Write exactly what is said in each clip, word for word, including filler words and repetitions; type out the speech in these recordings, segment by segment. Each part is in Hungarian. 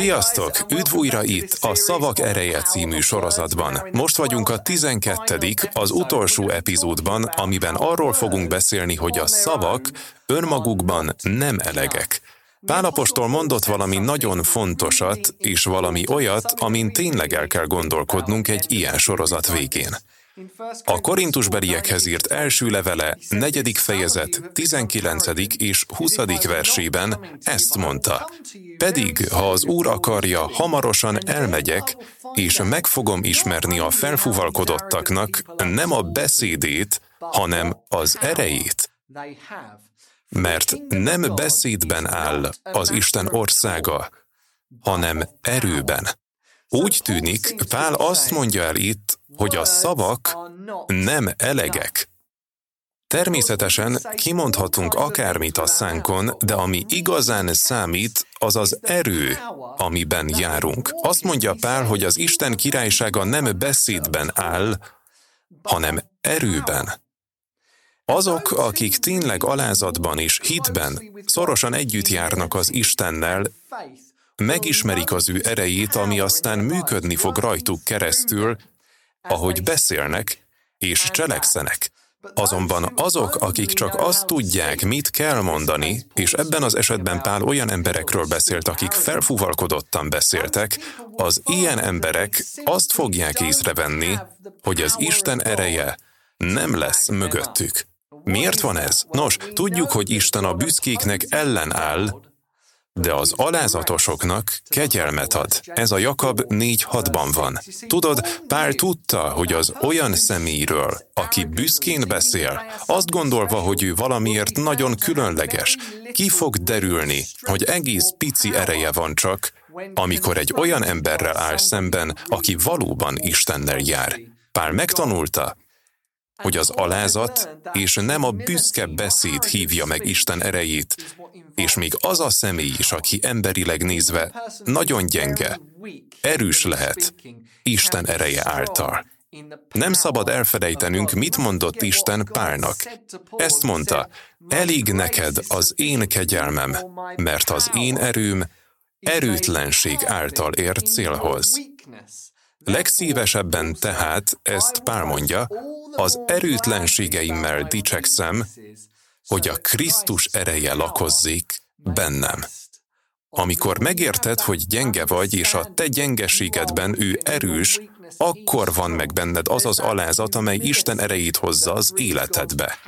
Sziasztok! Üdv újra itt, a Szavak ereje című sorozatban. Most vagyunk a tizenkettedik az utolsó epizódban, amiben arról fogunk beszélni, hogy a szavak önmagukban nem elegek. Pál apostol mondott valami nagyon fontosat, és valami olyat, amin tényleg el kell gondolkodnunk egy ilyen sorozat végén. A Korintusbeliekhez írt első levele, negyedik fejezet, tizenkilencedik és huszadik versében ezt mondta: pedig, ha az Úr akarja, hamarosan elmegyek, és meg fogom ismerni a felfúvalkodottaknak nem a beszédét, hanem az erejét. Mert nem beszédben áll az Isten országa, hanem erőben. Úgy tűnik, Pál azt mondja el itt, hogy a szavak nem elegek. Természetesen kimondhatunk akármit a szánkon, de ami igazán számít, az az erő, amiben járunk. Azt mondja Pál, hogy az Isten királysága nem beszédben áll, hanem erőben. Azok, akik tényleg alázatban és hitben szorosan együtt járnak az Istennel, megismerik az ő erejét, ami aztán működni fog rajtuk keresztül, ahogy beszélnek és cselekszenek. Azonban azok, akik csak azt tudják, mit kell mondani, és ebben az esetben Pál olyan emberekről beszélt, akik felfúvalkodottan beszéltek, az ilyen emberek azt fogják észrevenni, hogy az Isten ereje nem lesz mögöttük. Miért van ez? Nos, tudjuk, hogy Isten a büszkéknek ellenáll, de az alázatosoknak kegyelmet ad. Ez a Jakab négy hat-ban van. Tudod, Pál tudta, hogy az olyan személyről, aki büszkén beszél, azt gondolva, hogy ő valamiért nagyon különleges, ki fog derülni, hogy egész pici ereje van csak, amikor egy olyan emberrel áll szemben, aki valóban Istennel jár. Pál megtanulta, hogy az alázat és nem a büszke beszéd hívja meg Isten erejét, és még az a személy is, aki emberileg nézve nagyon gyenge, erős lehet Isten ereje által. Nem szabad elfelejtenünk, mit mondott Isten Pálnak. Ezt mondta: elég neked az én kegyelmem, mert az én erőm erőtlenség által ér célhoz. Legszívesebben tehát, ezt Pál mondja, az erőtlenségeimmel dicsekszem, hogy a Krisztus ereje lakozzék bennem. Amikor megérted, hogy gyenge vagy, és a te gyengeségedben ő erős, akkor van meg benned az az alázat, amely Isten erejét hozza az életedbe.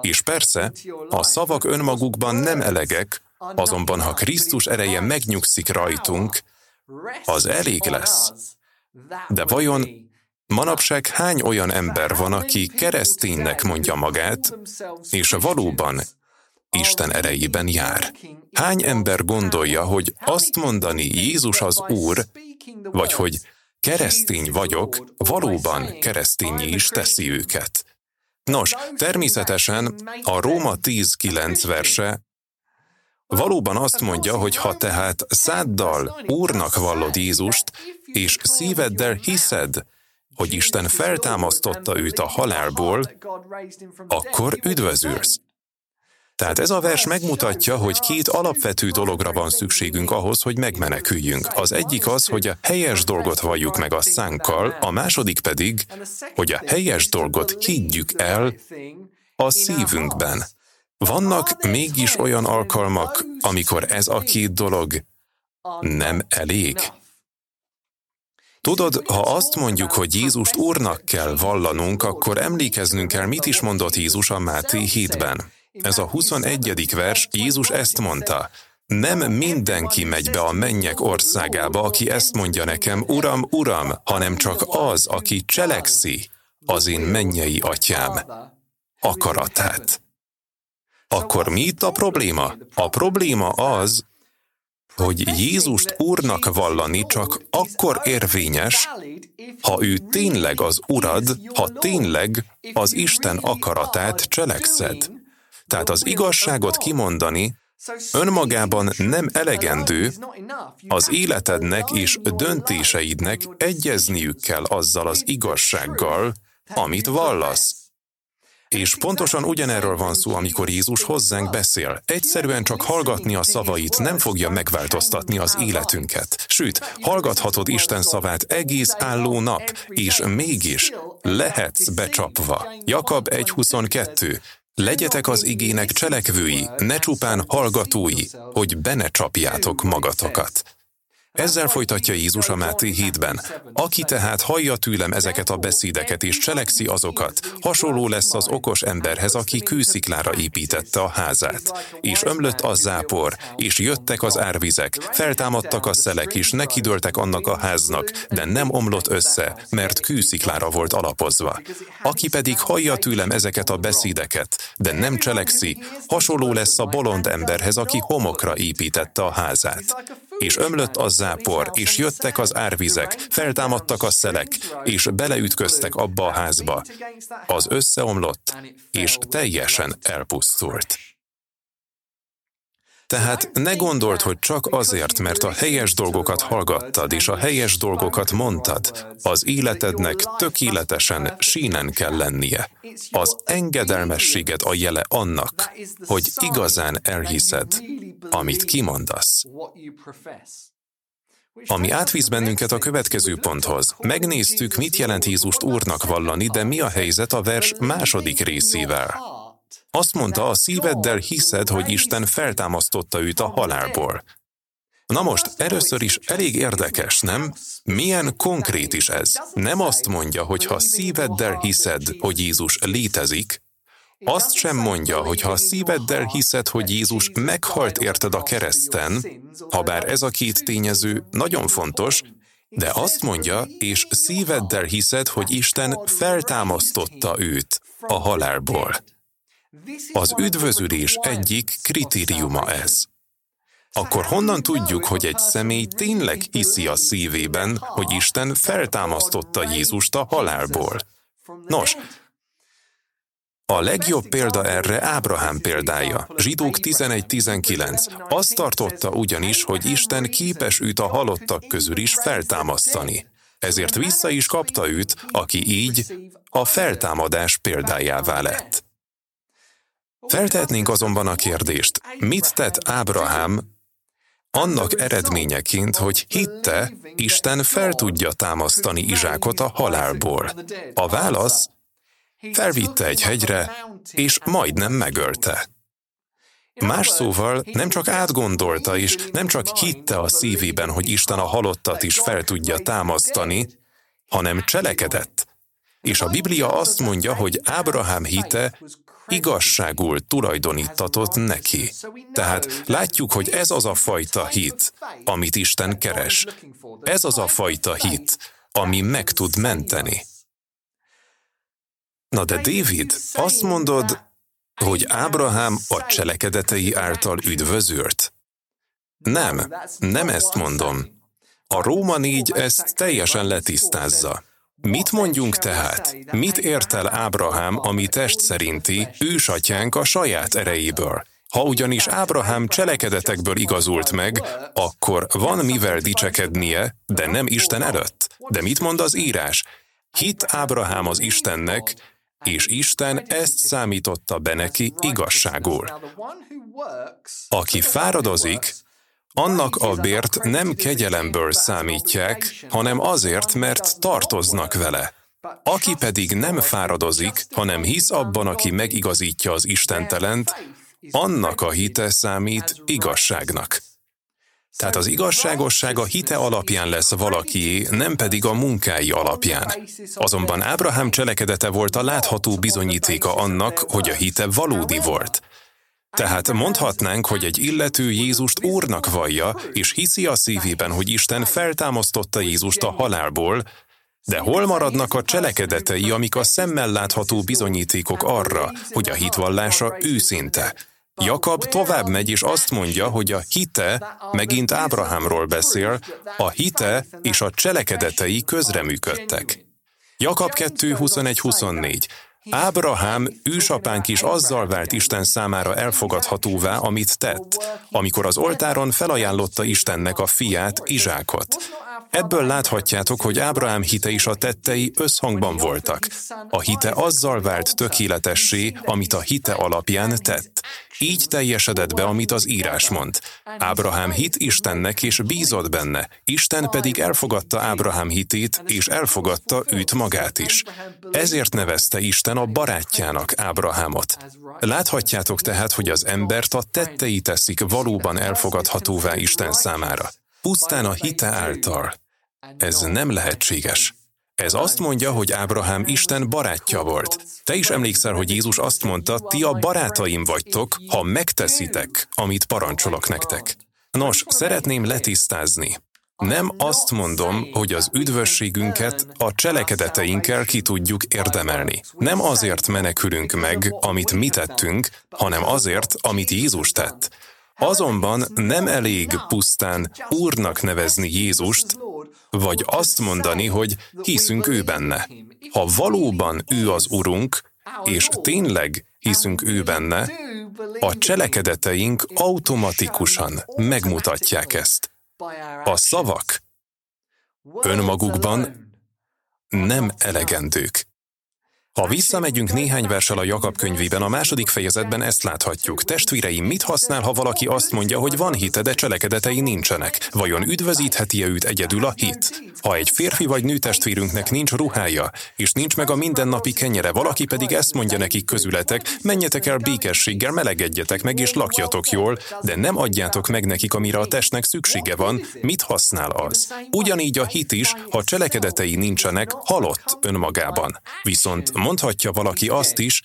És persze, a szavak önmagukban nem elegek, azonban ha Krisztus ereje megnyugszik rajtunk, az elég lesz. De vajon manapság hány olyan ember van, aki kereszténynek mondja magát, és valóban Isten erejében jár? Hány ember gondolja, hogy azt mondani, Jézus az Úr, vagy hogy keresztény vagyok, valóban kereszténnyé is teszi őket? Nos, természetesen a Róma tíz kilenc verse valóban azt mondja, hogy ha tehát száddal Úrnak vallod Jézust, és szíveddel hiszed, hogy Isten feltámasztotta őt a halálból, akkor üdvözülsz. Tehát ez a vers megmutatja, hogy két alapvető dologra van szükségünk ahhoz, hogy megmeneküljünk. Az egyik az, hogy a helyes dolgot valljuk meg a szánkkal, a második pedig, hogy a helyes dolgot higgyük el a szívünkben. Vannak mégis olyan alkalmak, amikor ez a két dolog nem elég. Tudod, ha azt mondjuk, hogy Jézust Úrnak kell vallanunk, akkor emlékeznünk kell, mit is mondott Jézus a Máté hétben. Ez a huszonegyedik vers, Jézus ezt mondta: nem mindenki megy be a mennyek országába, aki ezt mondja nekem, Uram, Uram, hanem csak az, aki cselekszi az én mennyei atyám akaratát. Akkor mi itt a probléma? A probléma az, hogy Jézust Úrnak vallani csak akkor érvényes, ha ő tényleg az Urad, ha tényleg az Isten akaratát cselekszed. Tehát az igazságot kimondani önmagában nem elegendő, az életednek és döntéseidnek egyezniük kell azzal az igazsággal, amit vallasz. És pontosan ugyanerről van szó, amikor Jézus hozzánk beszél. Egyszerűen csak hallgatni a szavait nem fogja megváltoztatni az életünket. Sőt, hallgathatod Isten szavát egész álló nap, és mégis lehetsz becsapva. Jakab egy huszonkettő. Legyetek az igének cselekvői, ne csupán hallgatói, hogy be ne csapjátok magatokat. Ezzel folytatja Jézus a Máté hétben. Aki tehát hallja tőlem ezeket a beszédeket és cselekszi azokat, hasonló lesz az okos emberhez, aki kősziklára építette a házát. És ömlött a zápor, és jöttek az árvizek, feltámadtak a szelek, és nekidőltek annak a háznak, de nem omlott össze, mert kősziklára volt alapozva. Aki pedig hallja tőlem ezeket a beszédeket, de nem cselekszi, hasonló lesz a bolond emberhez, aki homokra építette a házát. És ömlött a zápor, és jöttek az árvizek, feltámadtak a szelek, és beleütköztek abba a házba. Az összeomlott, és teljesen elpusztult. Tehát ne gondold, hogy csak azért, mert a helyes dolgokat hallgattad, és a helyes dolgokat mondtad, az életednek tökéletesen sínen kell lennie. Az engedelmességed a jele annak, hogy igazán elhiszed, amit kimondasz. Ami átvisz bennünket a következő ponthoz. Megnéztük, mit jelent Jézust Úrnak vallani, de mi a helyzet a vers második részével. Azt mondta, a szíveddel hiszed, hogy Isten feltámasztotta őt a halálból. Na most, először is elég érdekes, nem? Milyen konkrét is ez? Nem azt mondja, hogy ha szíveddel hiszed, hogy Jézus létezik, azt sem mondja, hogy ha szíveddel hiszed, hogy Jézus meghalt érted a kereszten, habár ez a két tényező nagyon fontos, de azt mondja, és szíveddel hiszed, hogy Isten feltámasztotta őt a halálból. Az üdvözülés egyik kritériuma ez. Akkor honnan tudjuk, hogy egy személy tényleg hiszi a szívében, hogy Isten feltámasztotta Jézust a halálból? Nos, a legjobb példa erre Ábrahám példája, Zsidók tizenegy tizenkilenc. Azt tartotta ugyanis, hogy Isten képes őt a halottak közül is feltámasztani. Ezért vissza is kapta őt, aki így a feltámadás példájává lett. Feltehetnénk azonban a kérdést, mit tett Ábrahám annak eredményeként, hogy hitte, Isten fel tudja támasztani Izsákot a halálból? A válasz, felvitte egy hegyre, és majdnem megölte. Más szóval nem csak átgondolta és nem csak hitte a szívében, hogy Isten a halottat is fel tudja támasztani, hanem cselekedett. És a Biblia azt mondja, hogy Ábrahám hite igazságul tulajdonítatott neki. Tehát látjuk, hogy ez az a fajta hit, amit Isten keres. Ez az a fajta hit, ami meg tud menteni. Na de Dávid, azt mondod, hogy Ábrahám a cselekedetei által üdvözült? Nem, nem ezt mondom. A Róma négy ezt teljesen letisztázza. Mit mondjunk tehát? Mit ért el Ábrahám, ami test szerinti, ősatyánk a saját erejéből? Ha ugyanis Ábrahám cselekedetekből igazult meg, akkor van mivel dicsekednie, de nem Isten előtt. De mit mond az írás? Hitt Ábrahám az Istennek, és Isten ezt számította be neki igazságul. Aki fáradozik, annak a bért nem kegyelemből számítják, hanem azért, mert tartoznak vele. Aki pedig nem fáradozik, hanem hisz abban, aki megigazítja az istentelent, annak a hite számít igazságnak. Tehát az igazságosság a hite alapján lesz valakié, nem pedig a munkái alapján. Azonban Ábrahám cselekedete volt a látható bizonyítéka annak, hogy a hite valódi volt. Tehát mondhatnánk, hogy egy illető Jézust Úrnak vallja, és hiszi a szívében, hogy Isten feltámasztotta Jézust a halálból, de hol maradnak a cselekedetei, amik a szemmel látható bizonyítékok arra, hogy a hitvallása őszinte? Jakab tovább megy és azt mondja, hogy a hite, megint Ábrahámról beszél, a hite és a cselekedetei közreműködtek. Jakab kettő huszonegy huszonnégy. Ábrahám ősapánk is azzal vált Isten számára elfogadhatóvá, amit tett, amikor az oltáron felajánlotta Istennek a fiát, Izsákot. Ebből láthatjátok, hogy Ábrahám hite és a tettei összhangban voltak. A hite azzal vált tökéletessé, amit a hite alapján tett. Így teljesedett be, amit az írás mond. Ábrahám hit Istennek és bízott benne, Isten pedig elfogadta Ábrahám hitét, és elfogadta őt magát is. Ezért nevezte Isten a barátjának Ábrahámot. Láthatjátok tehát, hogy az embert a tettei teszik valóban elfogadhatóvá Isten számára. Pusztán a hite által. Ez nem lehetséges. Ez azt mondja, hogy Ábrahám Isten barátja volt. Te is emlékszel, hogy Jézus azt mondta, ti a barátaim vagytok, ha megteszitek, amit parancsolok nektek. Nos, szeretném letisztázni. Nem azt mondom, hogy az üdvösségünket a cselekedeteinkkel ki tudjuk érdemelni. Nem azért menekülünk meg, amit mi tettünk, hanem azért, amit Jézus tett. Azonban nem elég pusztán Úrnak nevezni Jézust, vagy azt mondani, hogy hiszünk ő benne. Ha valóban ő az Urunk, és tényleg hiszünk ő benne, a cselekedeteink automatikusan megmutatják ezt. A szavak önmagukban nem elegendők. Ha visszamegyünk néhány verssel a Jakab könyvében, a második fejezetben ezt láthatjuk. Testvéreim, mit használ, ha valaki azt mondja, hogy van hite, de cselekedetei nincsenek? Vajon üdvözítheti-e őt egyedül a hit? Ha egy férfi vagy nő testvérünknek nincs ruhája, és nincs meg a mindennapi kenyere, valaki pedig ezt mondja nekik közületek, menjetek el békességgel, melegedjetek meg és lakjatok jól, de nem adjátok meg nekik, amire a testnek szüksége van, mit használ az? Ugyanígy a hit is, ha cselekedetei nincsenek, halott önmagában. Viszont mondhatja valaki azt is,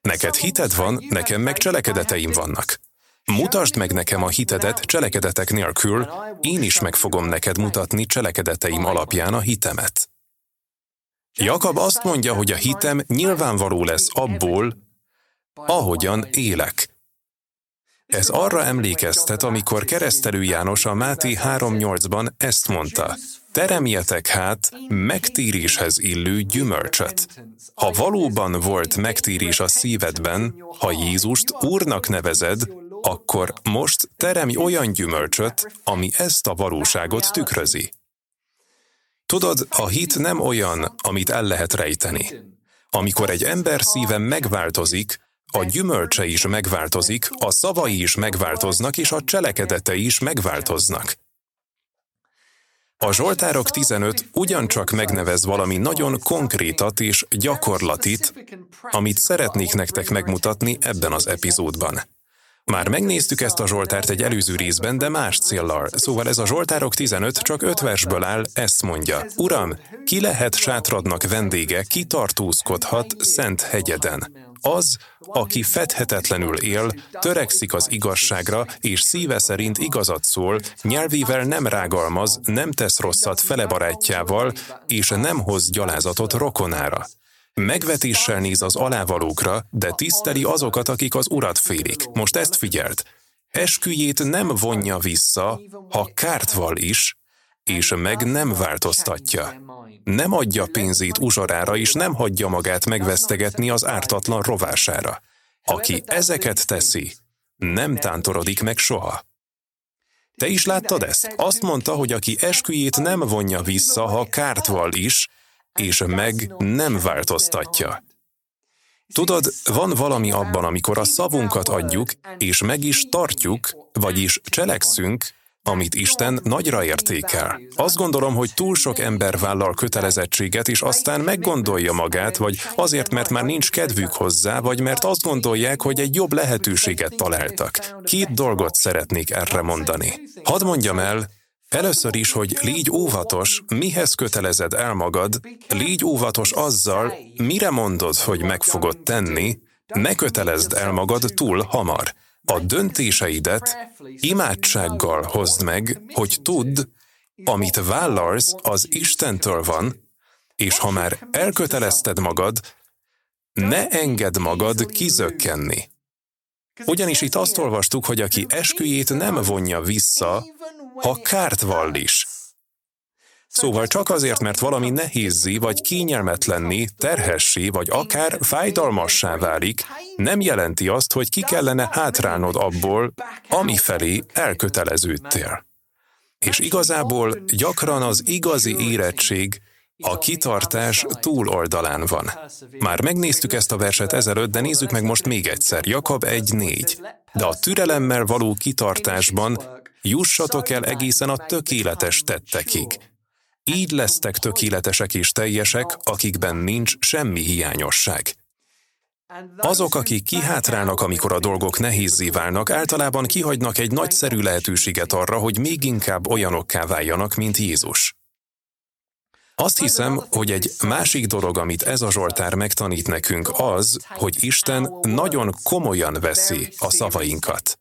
neked hited van, nekem meg cselekedeteim vannak. Mutasd meg nekem a hitedet cselekedetek nélkül, én is meg fogom neked mutatni cselekedeteim alapján a hitemet. Jakab azt mondja, hogy a hitem nyilvánvaló lesz abból, ahogyan élek. Ez arra emlékeztet, amikor Keresztelő János a Máté három nyolcban ezt mondta, teremjetek hát megtéréshez illő gyümölcsöt. Ha valóban volt megtérés a szívedben, ha Jézust Úrnak nevezed, akkor most teremj olyan gyümölcsöt, ami ezt a valóságot tükrözi. Tudod, a hit nem olyan, amit el lehet rejteni. Amikor egy ember szíve megváltozik, a gyümölcse is megváltozik, a szavai is megváltoznak, és a cselekedetei is megváltoznak. A Zsoltárok tizenöt ugyancsak megnevez valami nagyon konkrétat és gyakorlatit, amit szeretnék nektek megmutatni ebben az epizódban. Már megnéztük ezt a Zsoltárt egy előző részben, de más céllal, szóval ez a Zsoltárok tizenöt csak öt versből áll, ezt mondja, Uram, ki lehet sátradnak vendége, ki tartózkodhat szent hegyeden? Az, aki fedhetetlenül él, törekszik az igazságra, és szíve szerint igazat szól, nyelvével nem rágalmaz, nem tesz rosszat felebarátjával, és nem hoz gyalázatot rokonára. Megvetéssel néz az alávalókra, de tiszteli azokat, akik az Urat félik. Most ezt figyeld! Esküjét nem vonja vissza, ha kárt val is, és meg nem változtatja. Nem adja pénzét uzsorára, és nem hagyja magát megvesztegetni az ártatlan rovására. Aki ezeket teszi, nem tántorodik meg soha. Te is láttad ezt? Azt mondta, hogy aki esküjét nem vonja vissza, ha kárt val is, és meg nem változtatja. Tudod, van valami abban, amikor a szavunkat adjuk, és meg is tartjuk, vagyis cselekszünk, amit Isten nagyra értékel. Azt gondolom, hogy túl sok ember vállal kötelezettséget, és aztán meggondolja magát, vagy azért, mert már nincs kedvük hozzá, vagy mert azt gondolják, hogy egy jobb lehetőséget találtak. Két dolgot szeretnék erre mondani. Hadd mondjam el, először is, hogy légy óvatos, mihez kötelezed el magad, légy óvatos azzal, mire mondod, hogy meg fogod tenni, ne kötelezd el magad túl hamar. A döntéseidet imádsággal hozd meg, hogy tudd, amit vállalsz, az Istentől van, és ha már elkötelezted magad, ne engedd magad kizökkenni. Ugyanis itt azt olvastuk, hogy aki esküjét nem vonja vissza, ha kárt vall is. Szóval csak azért, mert valami nehézzé, vagy kényelmetlenné, terhessé, vagy akár fájdalmassá válik, nem jelenti azt, hogy ki kellene hátrálnod abból, amifelé elköteleződtél. És igazából gyakran az igazi érettség, a kitartás túloldalán van. Már megnéztük ezt a verset ezelőtt, de nézzük meg most még egyszer, Jakab egy négy. De a türelemmel való kitartásban jussatok el egészen a tökéletes tettekig. Így lesztek tökéletesek és teljesek, akikben nincs semmi hiányosság. Azok, akik kihátrálnak, amikor a dolgok nehézzé válnak, általában kihagynak egy nagyszerű lehetőséget arra, hogy még inkább olyanokká váljanak, mint Jézus. Azt hiszem, hogy egy másik dolog, amit ez a Zsoltár megtanít nekünk, az, hogy Isten nagyon komolyan veszi a szavainkat.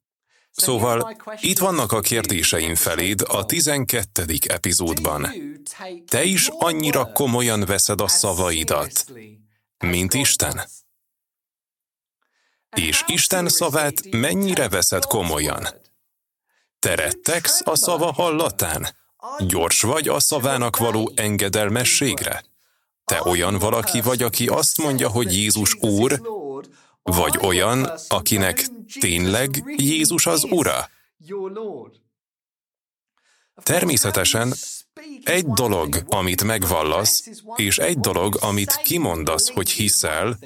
Szóval, itt vannak a kérdéseim feléd a tizenkettedik epizódban. Te is annyira komolyan veszed a szavaidat, mint Isten? És Isten szavát mennyire veszed komolyan? Te rettegsz a szava hallatán? Gyors vagy a szavának való engedelmességre? Te olyan valaki vagy, aki azt mondja, hogy Jézus Úr, vagy olyan, akinek tényleg Jézus az Ura? Természetesen egy dolog, amit megvallasz, és egy dolog, amit kimondasz, hogy hiszel,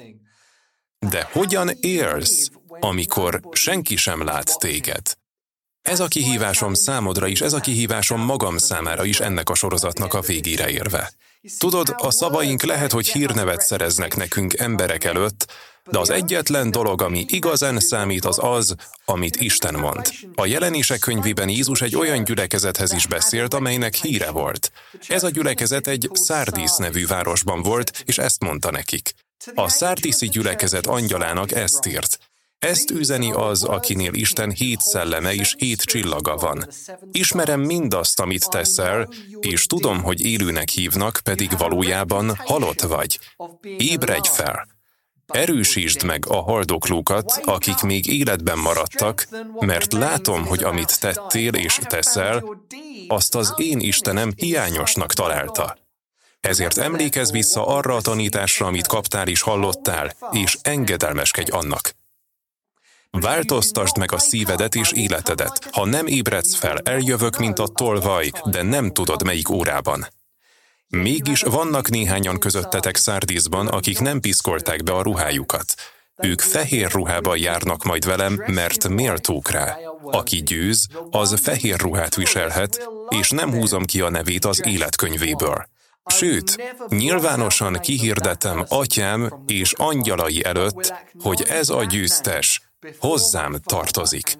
de hogyan élsz, amikor senki sem lát téged? Ez a kihívásom számodra is, ez a kihívásom magam számára is ennek a sorozatnak a végére érve. Tudod, a szavaink lehet, hogy hírnevet szereznek nekünk emberek előtt, de az egyetlen dolog, ami igazán számít, az az, amit Isten mond. A Jelenések könyvében Jézus egy olyan gyülekezethez is beszélt, amelynek híre volt. Ez a gyülekezet egy Szárdísz nevű városban volt, és ezt mondta nekik. A szárdiszi gyülekezet angyalának ezt írt. Ezt üzeni az, akinél Isten hét szelleme és hét csillaga van. Ismerem mindazt, amit teszel, és tudom, hogy élőnek hívnak, pedig valójában halott vagy. Ébredj fel! Erősítsd meg a haldoklókat, akik még életben maradtak, mert látom, hogy amit tettél és teszel, azt az én Istenem hiányosnak találta. Ezért emlékezz vissza arra a tanításra, amit kaptál és hallottál, és engedelmeskedj annak. Változtasd meg a szívedet és életedet. Ha nem ébredsz fel, eljövök, mint a tolvaj, de nem tudod, melyik órában. Mégis vannak néhányan közöttetek Szárdíszban, akik nem piszkolták be a ruhájukat. Ők fehér ruhában járnak majd velem, mert méltók rá. Aki győz, az fehér ruhát viselhet, és nem húzom ki a nevét az életkönyvéből. Sőt, nyilvánosan kihirdetem atyám és angyalai előtt, hogy ez a győztes hozzám tartozik.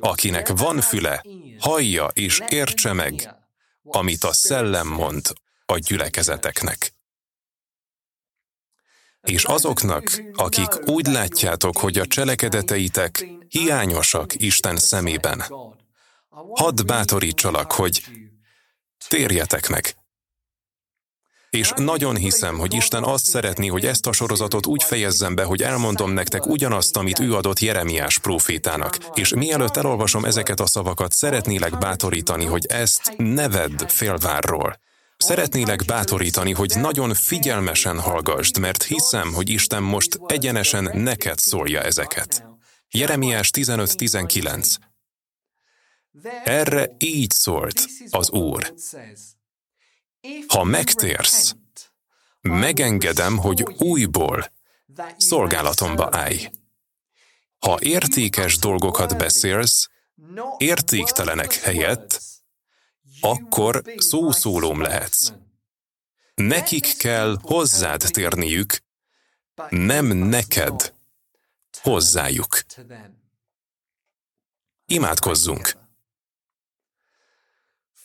Akinek van füle, hallja és értse meg, amit a szellem mond a gyülekezeteknek. És azoknak, akik úgy látjátok, hogy a cselekedeteitek hiányosak Isten szemében, hadd bátorítsalak, hogy térjetek meg. És nagyon hiszem, hogy Isten azt szeretné, hogy ezt a sorozatot úgy fejezzem be, hogy elmondom nektek ugyanazt, amit ő adott Jeremiás prófétának. És mielőtt elolvasom ezeket a szavakat, szeretnélek bátorítani, hogy ezt ne vedd félvárról. Szeretnélek bátorítani, hogy nagyon figyelmesen hallgassd, mert hiszem, hogy Isten most egyenesen neked szólja ezeket. Jeremiás tizenöt tizenkilenc. Erre így szólt az Úr. Ha megtérsz, megengedem, hogy újból szolgálatomba állj. Ha értékes dolgokat beszélsz, értéktelenek helyett, akkor szószólóm lehetsz. Nekik kell hozzád térniük, nem neked hozzájuk. Imádkozzunk!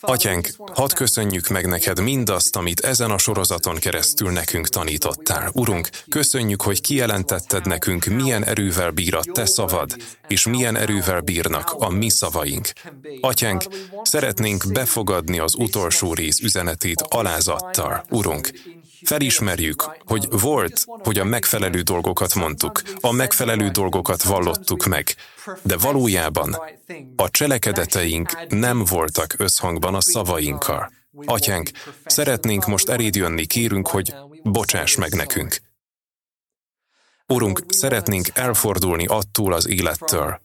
Atyánk, hadd köszönjük meg neked mindazt, amit ezen a sorozaton keresztül nekünk tanítottál. Urunk, köszönjük, hogy kijelentetted nekünk, milyen erővel bír a te szavad, és milyen erővel bírnak a mi szavaink. Atyánk, szeretnénk befogadni az utolsó rész üzenetét alázattal. Urunk, felismerjük, hogy volt, hogy a megfelelő dolgokat mondtuk, a megfelelő dolgokat vallottuk meg, de valójában a cselekedeteink nem voltak összhangban a szavainkkal. Atyánk, szeretnénk most eléd jönni, kérünk, hogy bocsáss meg nekünk. Urunk, szeretnénk elfordulni attól az élettől,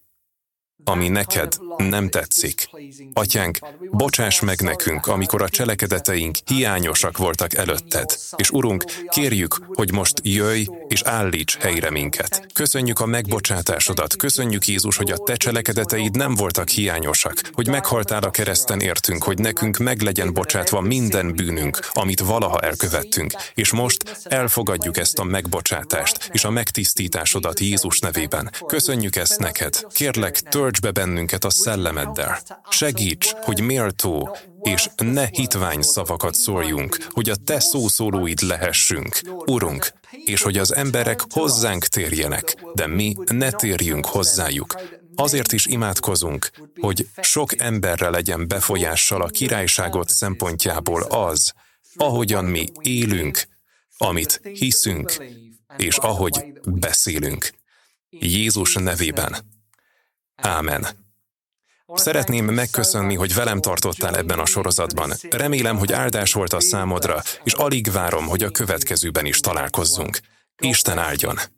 ami neked nem tetszik. Atyánk, bocsáss meg nekünk, amikor a cselekedeteink hiányosak voltak előtted. És Urunk, kérjük, hogy most jöjj és állíts helyre minket. Köszönjük a megbocsátásodat, köszönjük Jézus, hogy a te cselekedeteid nem voltak hiányosak, hogy meghaltál a kereszten értünk, hogy nekünk meg legyen bocsátva minden bűnünk, amit valaha elkövettünk. És most elfogadjuk ezt a megbocsátást és a megtisztításodat Jézus nevében. Köszönjük ezt neked. Kérlek, töltsd be bennünket a szellemeddel. Segíts, hogy méltó és ne hitvány szavakat szóljunk, hogy a te szószólóid lehessünk, Urunk, és hogy az emberek hozzánk térjenek, de mi ne térjünk hozzájuk. Azért is imádkozunk, hogy sok emberre legyen befolyással a királyságot szempontjából az, ahogyan mi élünk, amit hiszünk, és ahogy beszélünk. Jézus nevében. Ámen. Szeretném megköszönni, hogy velem tartottál ebben a sorozatban. Remélem, hogy áldás volt a számodra, és alig várom, hogy a következőben is találkozzunk. Isten áldjon!